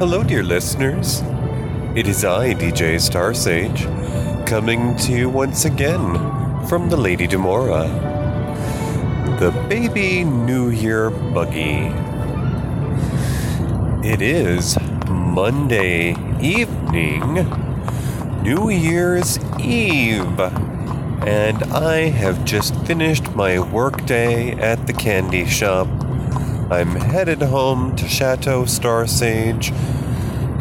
Hello, dear listeners. It is I, DJ Starsage, coming to you once again from the Lady Demora, the Baby New Year Buggy. It is Monday evening, New Year's Eve, and I have just finished my workday at the candy shop. I'm headed home to Château Starsage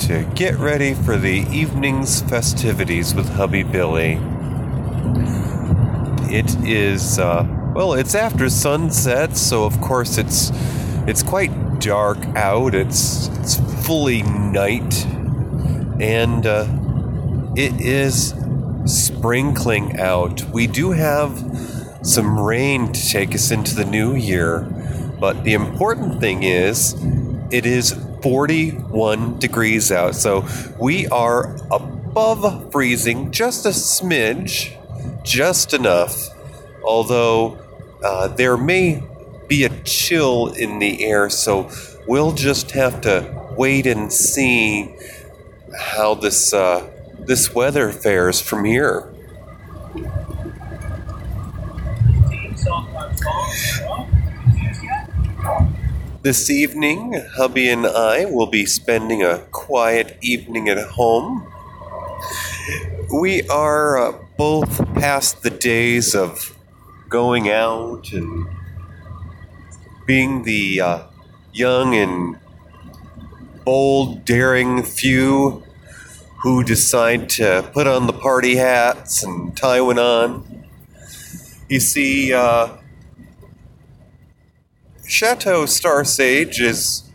to get ready for the evening's festivities with hubby Billy. It is, it's after sunset, so of course it's quite dark out. It's fully night, and it is sprinkling out. We do have some rain to take us into the new year, but the important thing is it is 41 degrees out, so we are above freezing, just a smidge, just enough, although there may be a chill in the air, so we'll just have to wait and see how this weather fares from here. This evening, hubby and I will be spending a quiet evening at home. We are both past the days of going out and being the young and bold, daring few who decide to put on the party hats and tie one on. You see, Château Starsage is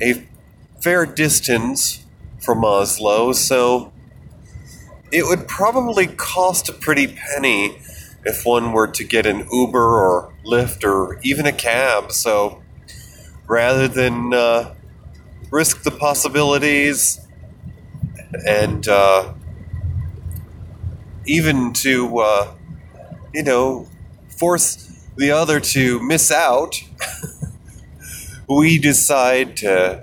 a fair distance from Oslo, so it would probably cost a pretty penny if one were to get an Uber or Lyft or even a cab. So rather than risk the possibilities and even to, force the other to miss out, we decide to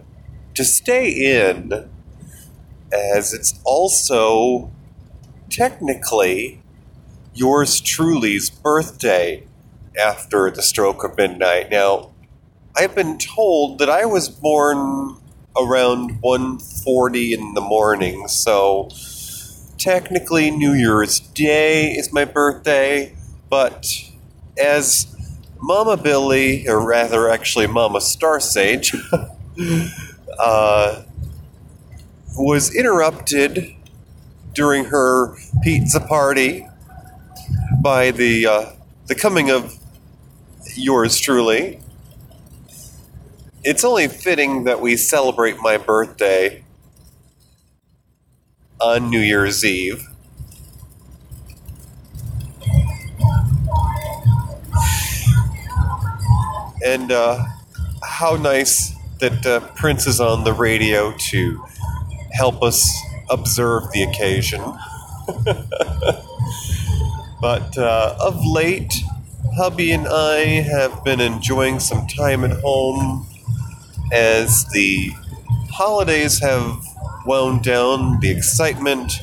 stay in, as it's also technically yours truly's birthday after the stroke of midnight. Now, I've been told that I was born around 1:40 in the morning, so technically New Year's Day is my birthday, but as Mama Billy, or rather actually Mama Starsage, was interrupted during her pizza party by the coming of yours truly, it's only fitting that we celebrate my birthday on New Year's Eve. And how nice that Prince is on the radio to help us observe the occasion. But of late, hubby and I have been enjoying some time at home as the holidays have wound down. The excitement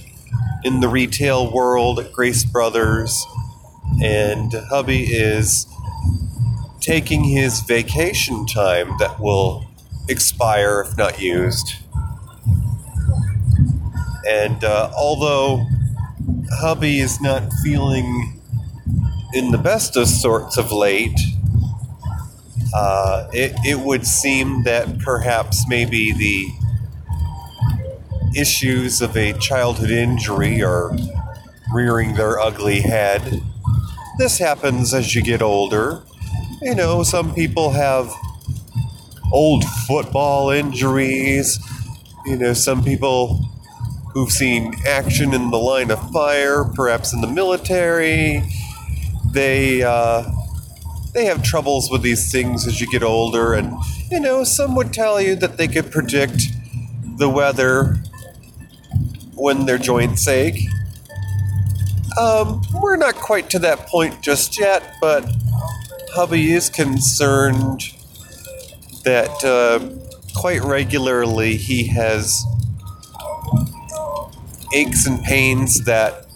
in the retail world at Grace Brothers, and hubby is taking his vacation time that will expire if not used. And although hubby is not feeling in the best of sorts of late, it would seem that perhaps maybe the issues of a childhood injury are rearing their ugly head. This happens as you get older. You know, some people have old football injuries. You know, some people who've seen action in the line of fire, perhaps in the military, they have troubles with these things as you get older. And, you know, some would tell you that they could predict the weather when their joints ache. We're not quite to that point just yet, but hubby is concerned that quite regularly he has aches and pains that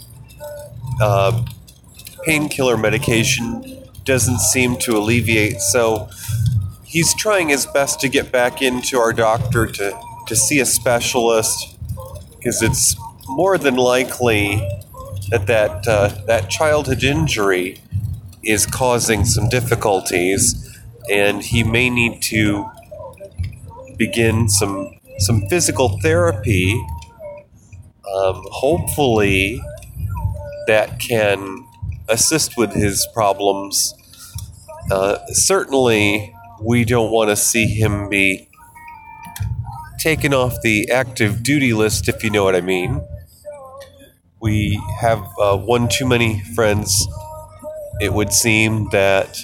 painkiller medication doesn't seem to alleviate. So he's trying his best to get back into our doctor to see a specialist, because it's more than likely that childhood injury is causing some difficulties, and he may need to begin some physical therapy. Hopefully that can assist with his problems. Certainly we don't want to see him be taken off the active duty list, if you know what I mean. We have one too many friends, it would seem, that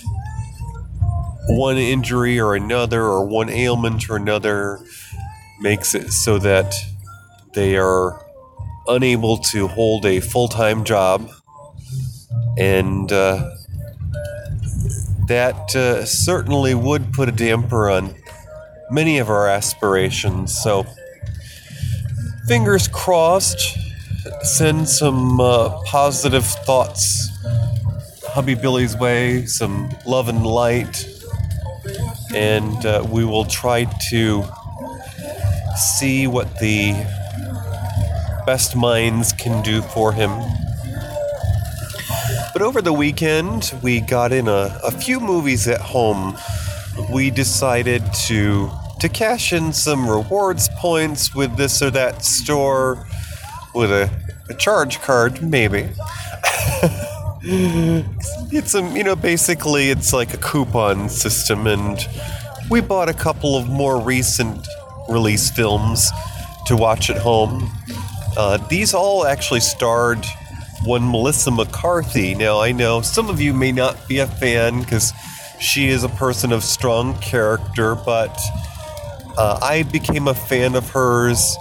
one injury or another or one ailment or another makes it so that they are unable to hold a full-time job, and that certainly would put a damper on many of our aspirations. So fingers crossed, send some positive thoughts Hubby Billy's way, some love and light, and we will try to see what the best minds can do for him. But over the weekend, we got in a few movies at home. We decided to cash in some rewards points with this or that store, with a charge card, maybe. It's basically it's like a coupon system, and we bought a couple of more recent release films to watch at home. These all actually starred one Melissa McCarthy. Now, I know some of you may not be a fan because she is a person of strong character, but I became a fan of hers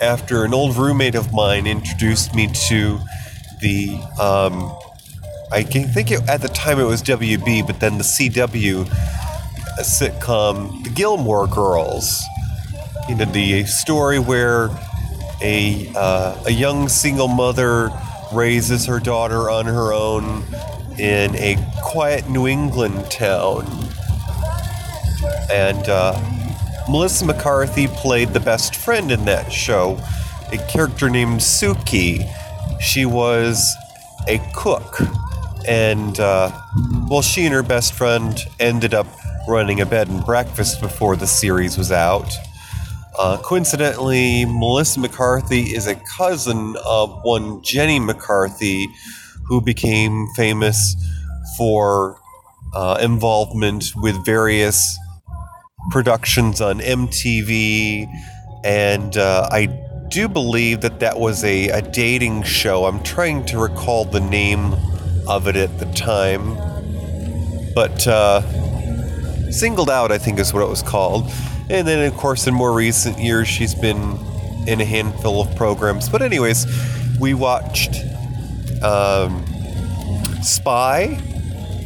after an old roommate of mine introduced me to the, I think at the time it was WB, but then the CW sitcom, The Gilmore Girls. You know, the story where a young single mother raises her daughter on her own in a quiet New England town. And Melissa McCarthy played the best friend in that show, a character named Sookie. She was a cook, and she and her best friend ended up running a bed and breakfast before the series was out. Coincidentally, Melissa McCarthy is a cousin of one Jenny McCarthy, who became famous for involvement with various productions on MTV, and I do believe that was a dating show. I'm trying to recall the name of it at the time, but Singled Out, I think, is what it was called. And then, of course, in more recent years, she's been in a handful of programs. But anyways, we watched Spy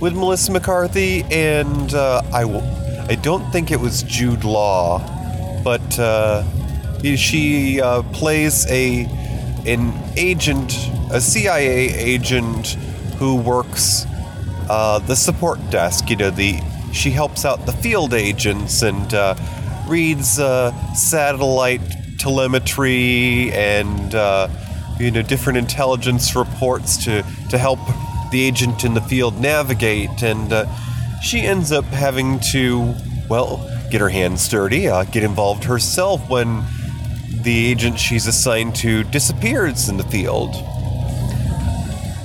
with Melissa McCarthy, and I don't think it was Jude Law, but she plays an agent, a CIA agent, who works the support desk. She helps out the field agents and reads satellite telemetry and different intelligence reports to help the agent in the field navigate, and she ends up having to get her hands dirty, get involved herself when the agent she's assigned to disappears in the field.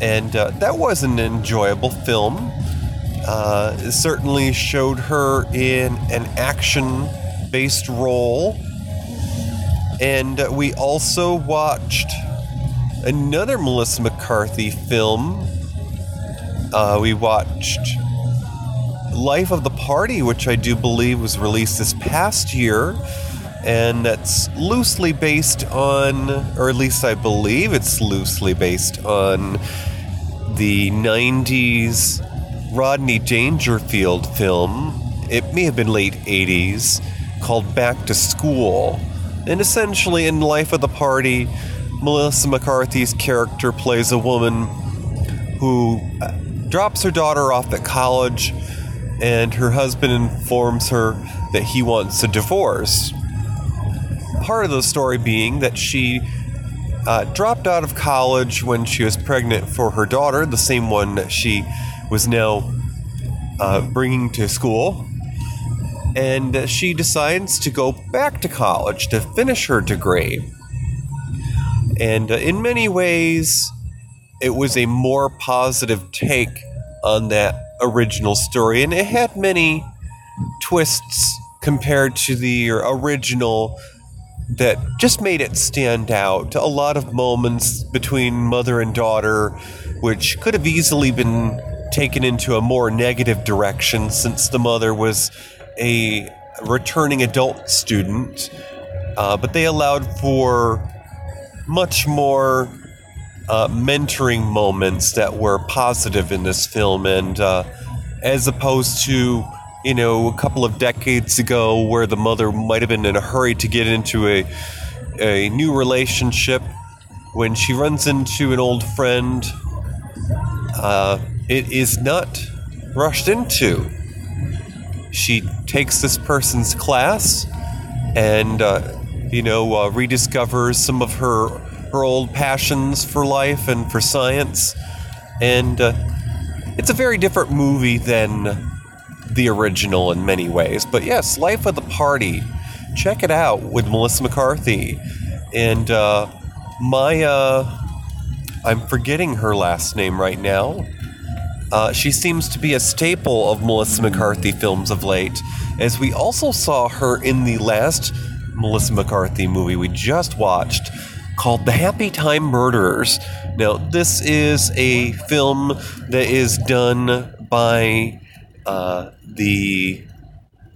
And that was an enjoyable film. It certainly showed her in an action based role. And we also watched another Melissa McCarthy film. We watched Life of the Party, which I do believe was released this past year, and that's loosely based on, or at least I believe it's loosely based on, the 90s Rodney Dangerfield film. It may have been late 80s. called Back to School. And essentially, in Life of the Party, Melissa McCarthy's character plays a woman who drops her daughter off at college, and her husband informs her that he wants a divorce. Part of the story being that she dropped out of college when she was pregnant for her daughter, the same one that she was now bringing to school. And she decides to go back to college to finish her degree. And in many ways, it was a more positive take on that original story. And it had many twists compared to the original that just made it stand out. A lot of moments between mother and daughter, which could have easily been taken into a more negative direction since the mother was a returning adult student. But they allowed for much more mentoring moments that were positive in this film, and as opposed to, you know, a couple of decades ago where the mother might have been in a hurry to get into a new relationship, when she runs into an old friend, it is not rushed into. She takes this person's class and rediscovers some of her old passions for life and for science, and it's a very different movie than the original in many ways. But yes, Life of the Party, check it out, with Melissa McCarthy and I'm forgetting her last name right now. She seems to be a staple of Melissa McCarthy films of late, as we also saw her in the last Melissa McCarthy movie we just watched, called The Happy Time Murders. Now, this is a film that is done by the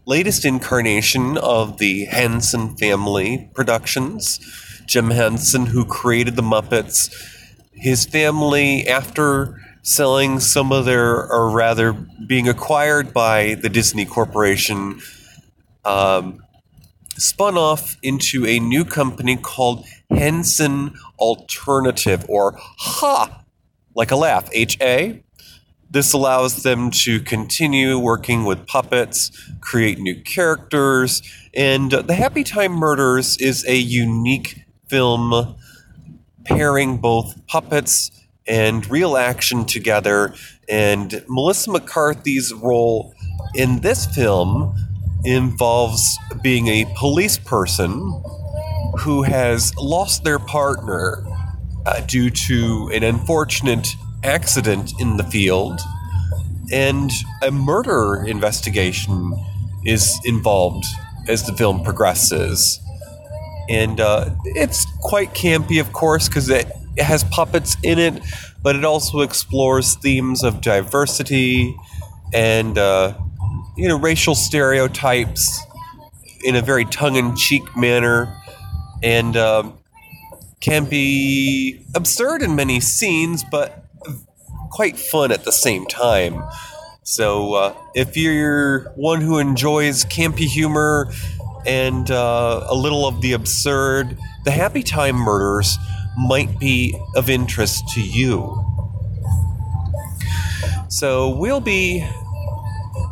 latest incarnation of the Henson family productions. Jim Henson, who created the Muppets, his family, after selling some of their, or rather being acquired by the Disney Corporation, spun off into a new company called Henson Alternative, or HA, like a laugh, H-A. This allows them to continue working with puppets, create new characters, and The Happy Time Murders is a unique film pairing both puppets and real action together, and Melissa McCarthy's role in this film involves being a police person who has lost their partner due to an unfortunate accident in the field, and a murder investigation is involved as the film progresses. And it's quite campy, of course, because it has puppets in it, but it also explores themes of diversity and racial stereotypes in a very tongue-in-cheek manner, and can be absurd in many scenes, but quite fun at the same time. So if you're one who enjoys campy humor and a little of the absurd, The Happy Time Murders might be of interest to you. So we'll be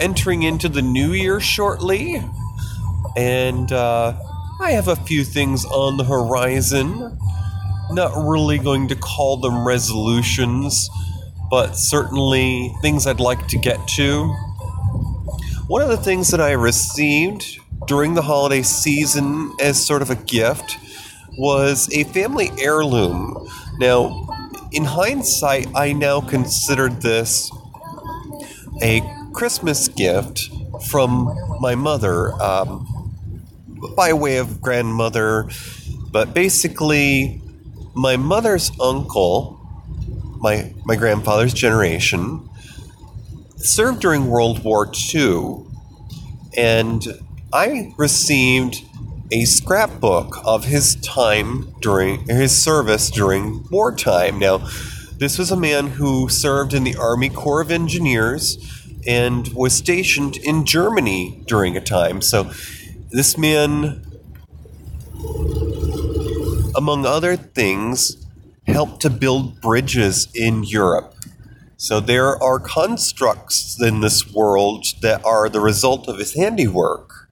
entering into the new year shortly, and I have a few things on the horizon. Not really going to call them resolutions, but certainly things I'd like to get to. One of the things that I received during the holiday season as sort of a gift was a family heirloom. Now, in hindsight, I now considered this a Christmas gift from my mother, by way of grandmother. But basically, my mother's uncle, my grandfather's generation, served during World War II, and I received a scrapbook of his time during his service during wartime. Now, this was a man who served in the Army Corps of Engineers and was stationed in Germany during a time. So This man, among other things, helped to build bridges in Europe. So there are constructs in this world that are the result of his handiwork.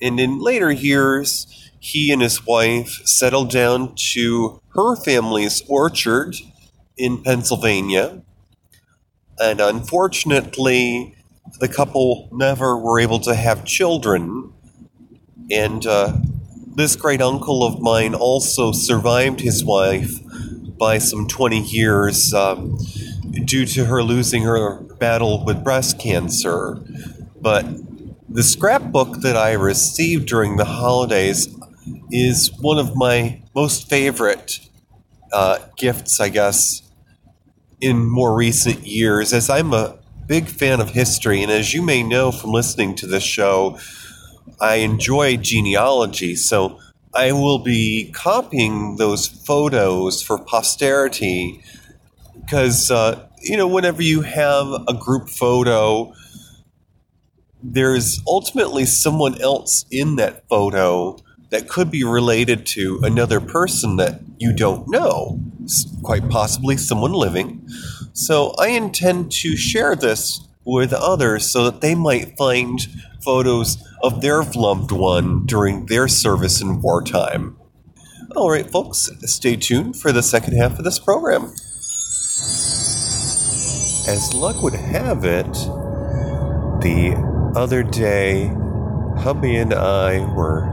And in later years, he and his wife settled down to her family's orchard in Pennsylvania. And unfortunately, the couple never were able to have children. And this great uncle of mine also survived his wife by some 20 years due to her losing her battle with breast cancer. But the scrapbook that I received during the holidays is one of my most favorite gifts, I guess, in more recent years, as I'm a big fan of history. And as you may know from listening to this show, I enjoy genealogy, so I will be copying those photos for posterity because, whenever you have a group photo, there's ultimately someone else in that photo that could be related to another person that you don't know, quite possibly someone living. So I intend to share this with others so that they might find photos of their loved one during their service in wartime. All right, folks, stay tuned for the second half of this program. As luck would have it, the other day, hubby and I were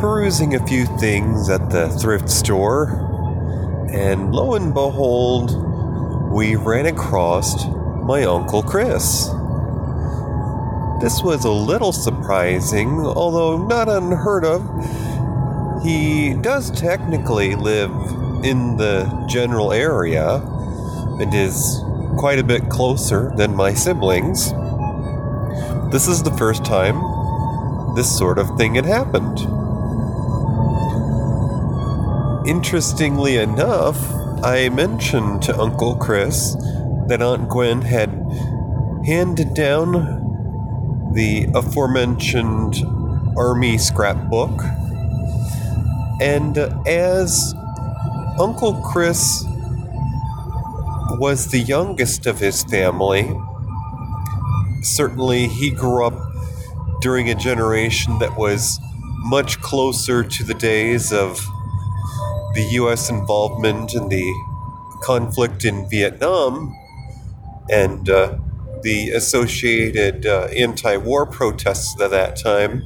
perusing a few things at the thrift store, and lo and behold, we ran across my Uncle Chris. This was a little surprising, although not unheard of. He does technically live in the general area and is quite a bit closer than my siblings. This is the first time this sort of thing had happened. Interestingly enough, I mentioned to Uncle Chris that Aunt Gwen had handed down the aforementioned army scrapbook. And as Uncle Chris was the youngest of his family, certainly he grew up during a generation that was much closer to the days of the U.S. involvement in the conflict in Vietnam and the associated anti-war protests at that time.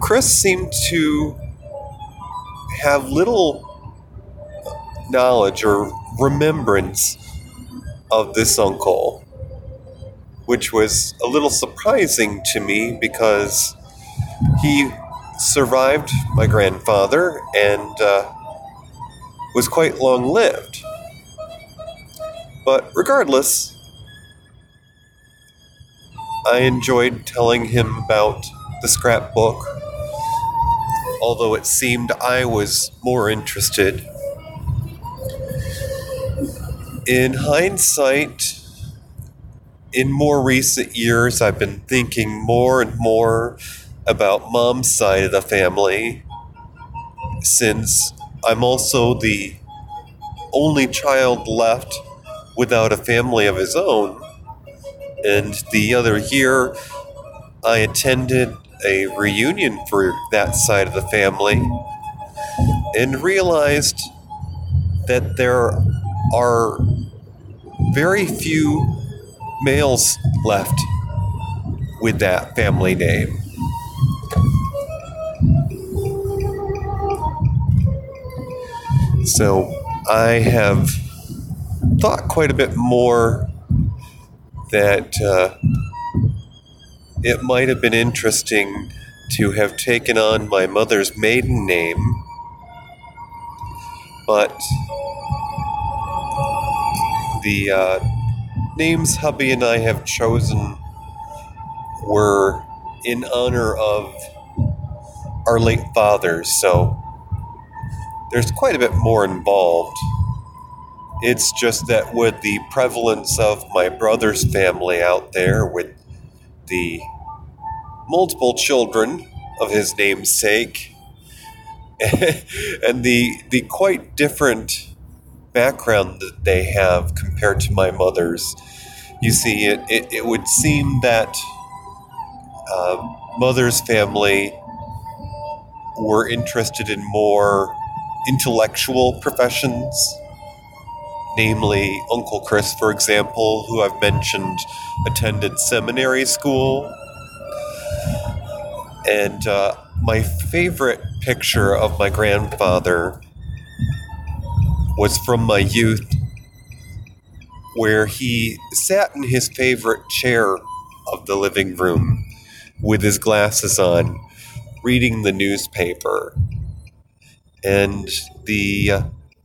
Chris seemed to have little knowledge or remembrance of this uncle, which was a little surprising to me because he survived my grandfather and was quite long-lived. But regardless, I enjoyed telling him about the scrapbook, although it seemed I was more interested. In hindsight, in more recent years, I've been thinking more and more about Mom's side of the family, since I'm also the only child left without a family of his own. And the other year, I attended a reunion for that side of the family and realized that there are very few males left with that family name. So I have thought quite a bit more that it might have been interesting to have taken on my mother's maiden name, but the names hubby and I have chosen were in honor of our late father, so there's quite a bit more involved. It's just that with the prevalence of my brother's family out there, with the multiple children of his namesake, and the quite different background that they have compared to my mother's. You see, it would seem that mother's family were interested in more intellectual professions, namely Uncle Chris, for example, who I've mentioned attended seminary school. And my favorite picture of my grandfather was from my youth, where he sat in his favorite chair of the living room with his glasses on, reading the newspaper. And the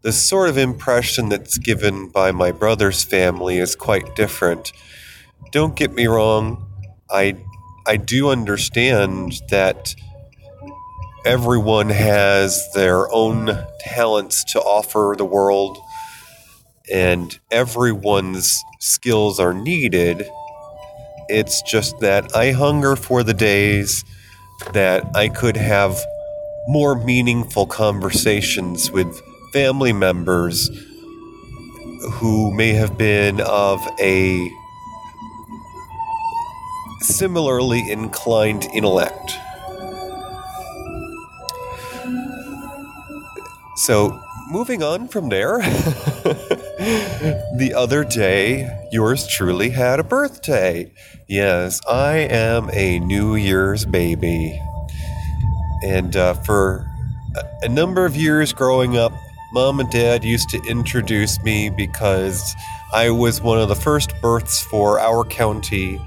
sort of impression that's given by my brother's family is quite different. Don't get me wrong, I do understand that everyone has their own talents to offer the world, and everyone's skills are needed. It's just that I hunger for the days that I could have more meaningful conversations with family members who may have been of a similarly inclined intellect. So, moving on from there, the other day, yours truly had a birthday. Yes, I am a New Year's baby. And for a number of years growing up, Mom and Dad used to introduce me because I was one of the first births for our county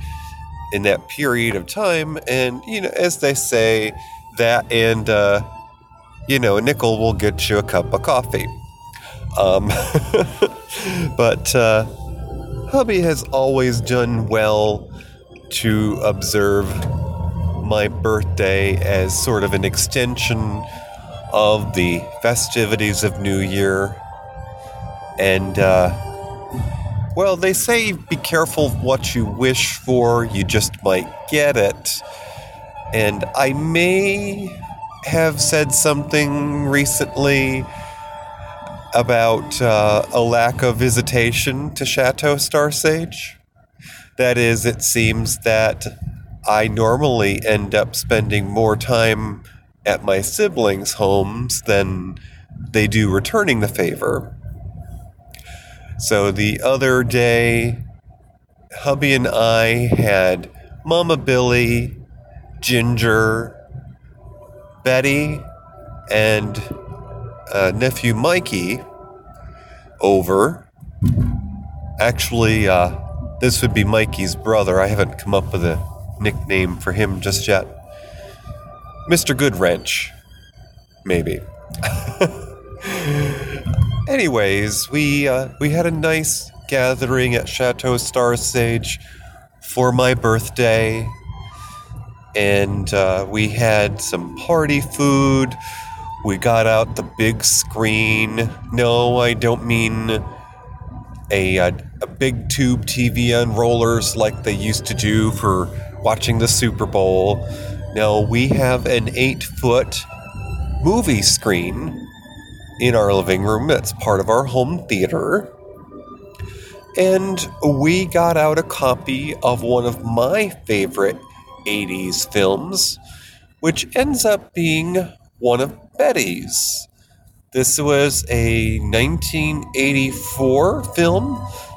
in that period of time. And, you know, as they say, that and, you know, a nickel will get you a cup of coffee. But hubby has always done well to observe my birthday as sort of an extension of the festivities of New Year. And, well, they say be careful what you wish for, you just might get it. And I may have said something recently about a lack of visitation to Château Starsage. That is, it seems that I normally end up spending more time at my siblings' homes than they do returning the favor. So the other day, hubby and I had Mama Billy, Ginger, Betty, and nephew Mikey over. Actually, this would be Mikey's brother. I haven't come up with a nickname for him just yet. Mr. Goodwrench, maybe. Anyways, we had a nice gathering at Château Starsage for my birthday, and we had some party food. We got out the big screen. No, I don't mean a big tube TV on rollers like they used to do for watching the Super Bowl. Now, we have an 8-foot movie screen in our living room that's part of our home theater. And we got out a copy of one of my favorite 80s films, which ends up being one of Betty's. This was a 1984 film,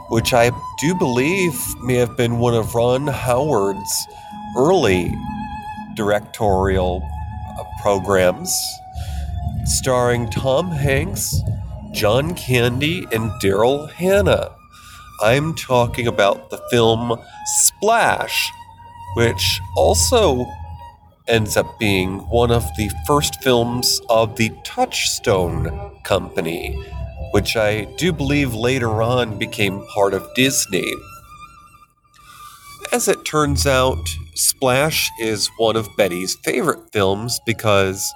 which I do believe may have been one of Ron Howard's early directorial programs, starring Tom Hanks, John Candy, and Daryl Hannah. I'm talking about the film Splash, which also ends up being one of the first films of the Touchstone Company, which I do believe later on became part of Disney. As it turns out, Splash is one of Betty's favorite films because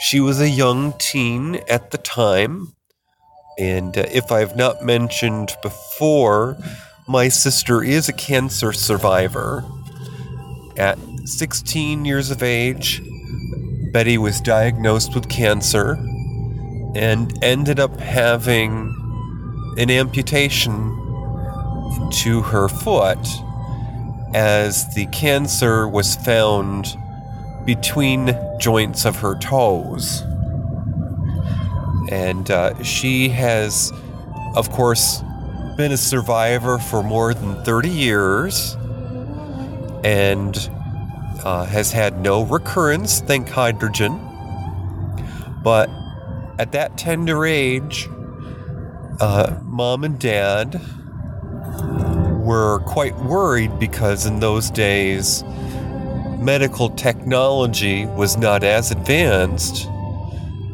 she was a young teen at the time. And if I've not mentioned before, my sister is a cancer survivor. At 16 years of age, Betty was diagnosed with cancer and ended up having an amputation to her foot as the cancer was found between joints of her toes. And she has, of course, been a survivor for more than 30 years and has had no recurrence, think hydrogen. But at that tender age, Mom and Dad were quite worried because in those days, medical technology was not as advanced,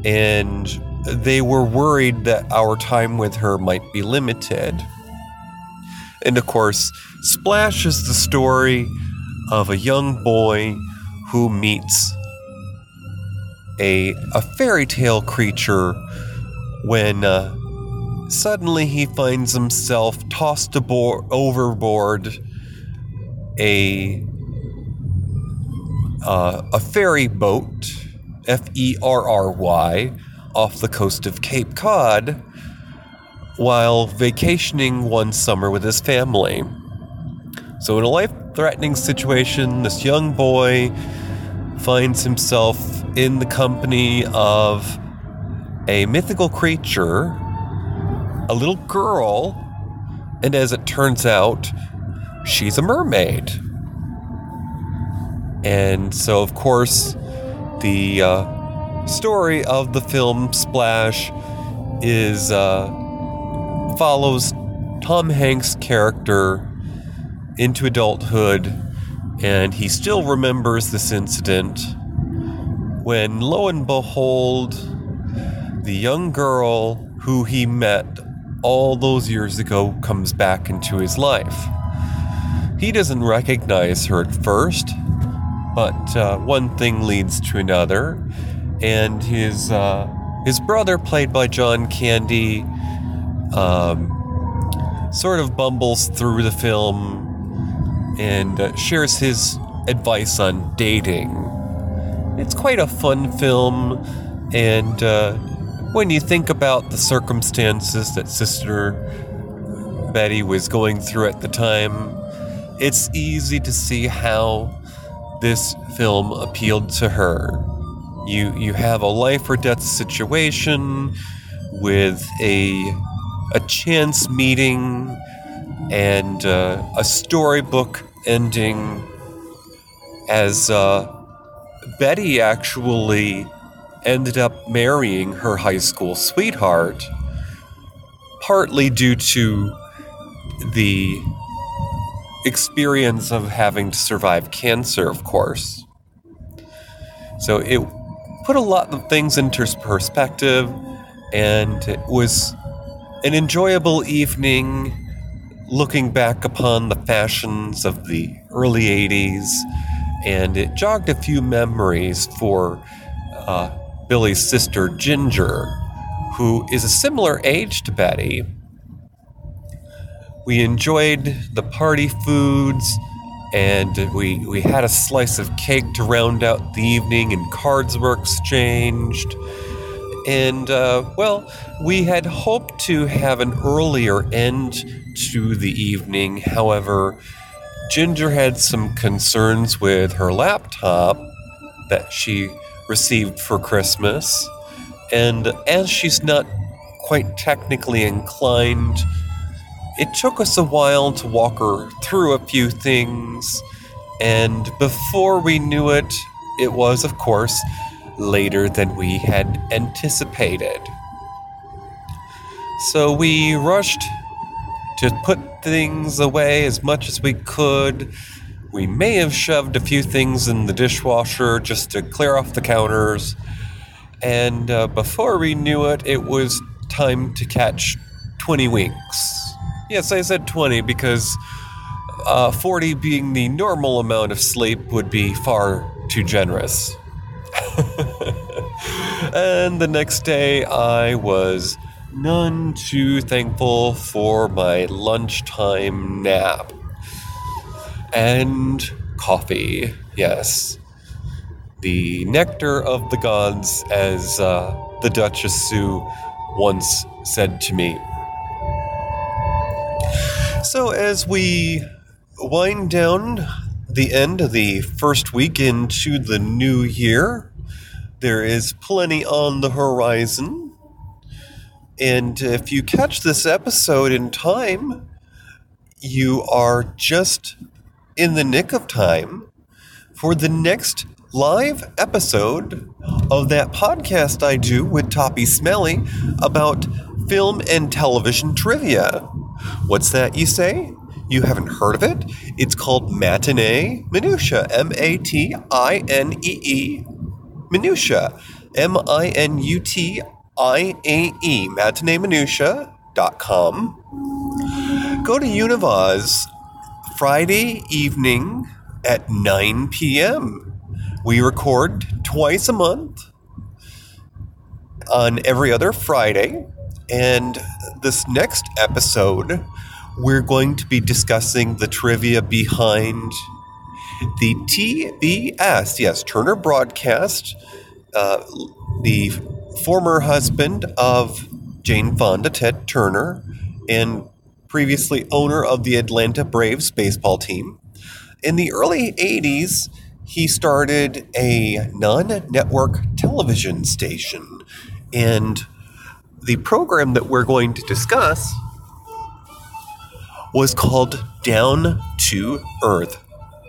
and they were worried that our time with her might be limited. And of course, Splash is the story of a young boy who meets a fairy tale creature when suddenly he finds himself tossed overboard a ferry boat, Ferry, off the coast of Cape Cod while vacationing one summer with his family. So in a life-threatening situation, this young boy finds himself in the company of a mythical creature, a little girl, and as it turns out, she's a mermaid. And so, of course, the story of the film Splash is follows Tom Hanks' character into adulthood, and he still remembers this incident when, lo and behold, the young girl who he met all those years ago comes back into his life. He doesn't recognize her at first, but one thing leads to another. And his brother, played by John Candy, sort of bumbles through the film and shares his advice on dating. It's quite a fun film, and when you think about the circumstances that Sister Betty was going through at the time, it's easy to see how this film appealed to her. You have a life or death situation with a chance meeting and a storybook ending, as Betty actually ended up marrying her high school sweetheart, partly due to the experience of having to survive cancer, of course. So it put a lot of things into perspective, and it was an enjoyable evening looking back upon the fashions of the early 80s, and it jogged a few memories for Billy's sister Ginger, who is a similar age to Betty. We enjoyed the party foods, and we had a slice of cake to round out the evening, and cards were exchanged. And, well, we had hoped to have an earlier end to the evening. However, Ginger had some concerns with her laptop that she received for Christmas. And as she's not quite technically inclined, it took us a while to walk her through a few things, and before we knew it, it was, of course, later than we had anticipated. So we rushed to put things away as much as we could. We may have shoved a few things in the dishwasher just to clear off the counters, and before we knew it, it was time to catch 20 winks. Yes, I said 20 because 40 being the normal amount of sleep would be far too generous. And the next day I was none too thankful for my lunchtime nap and coffee. Yes. The nectar of the gods, as the Duchess Sue once said to me. So as we wind down the end of the first week into the new year, there is plenty on the horizon. And if you catch this episode in time, you are just in the nick of time for the next live episode of that podcast I do with Toppy Smelly about film and television trivia. What's that, you say? You haven't heard of it? It's called Matinee Minutia, M-A-T-I-N-E-E, Minutia, M-I-N-U-T-I-A-E, matineeminutia.com. Go to Univaz Friday evening at 9 p.m. We record twice a month on every other Friday. And this next episode, we're going to be discussing the trivia behind the TBS, yes, Turner Broadcast, the former husband of Jane Fonda, Ted Turner, and previously owner of the Atlanta Braves baseball team. In the early 80s, he started a non-network television station, and the program that we're going to discuss was called Down to Earth.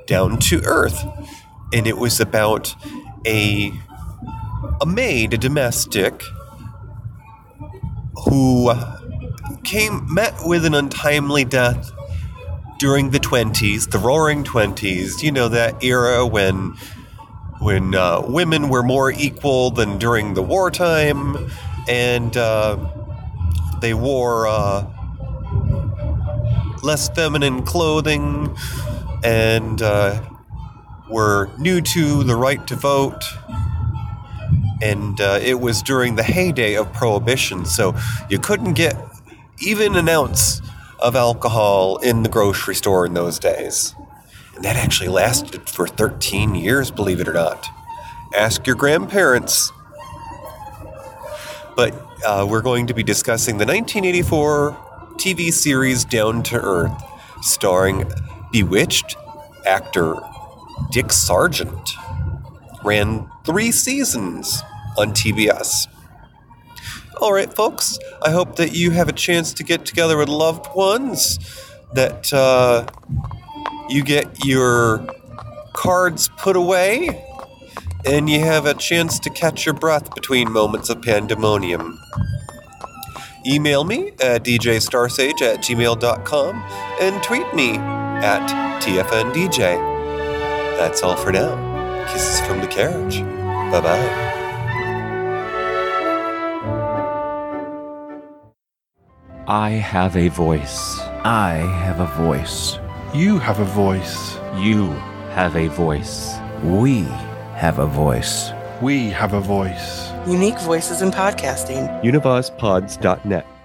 Down to Earth. And it was about a maid, a domestic, who met with an untimely death during the 20s, the roaring 20s. You know, that era when women were more equal than during the wartime, and they wore less feminine clothing, and were new to the right to vote. And it was during the heyday of Prohibition, so you couldn't get even an ounce of alcohol in the grocery store in those days. And that actually lasted for 13 years, believe it or not. Ask your grandparents. But we're going to be discussing the 1984 TV series Down to Earth, starring Bewitched actor Dick Sargent. Ran 3 seasons on TBS. All right, folks, I hope that you have a chance to get together with loved ones, that you get your cards put away, and you have a chance to catch your breath between moments of pandemonium. Email me at djstarsage@gmail.com and tweet me at TFNDJ. That's all for now. Kisses from the carriage. Bye-bye. I have a voice. I have a voice. You have a voice. You have a voice. We have a voice. We have a voice. Unique voices in podcasting. UnivazPods.net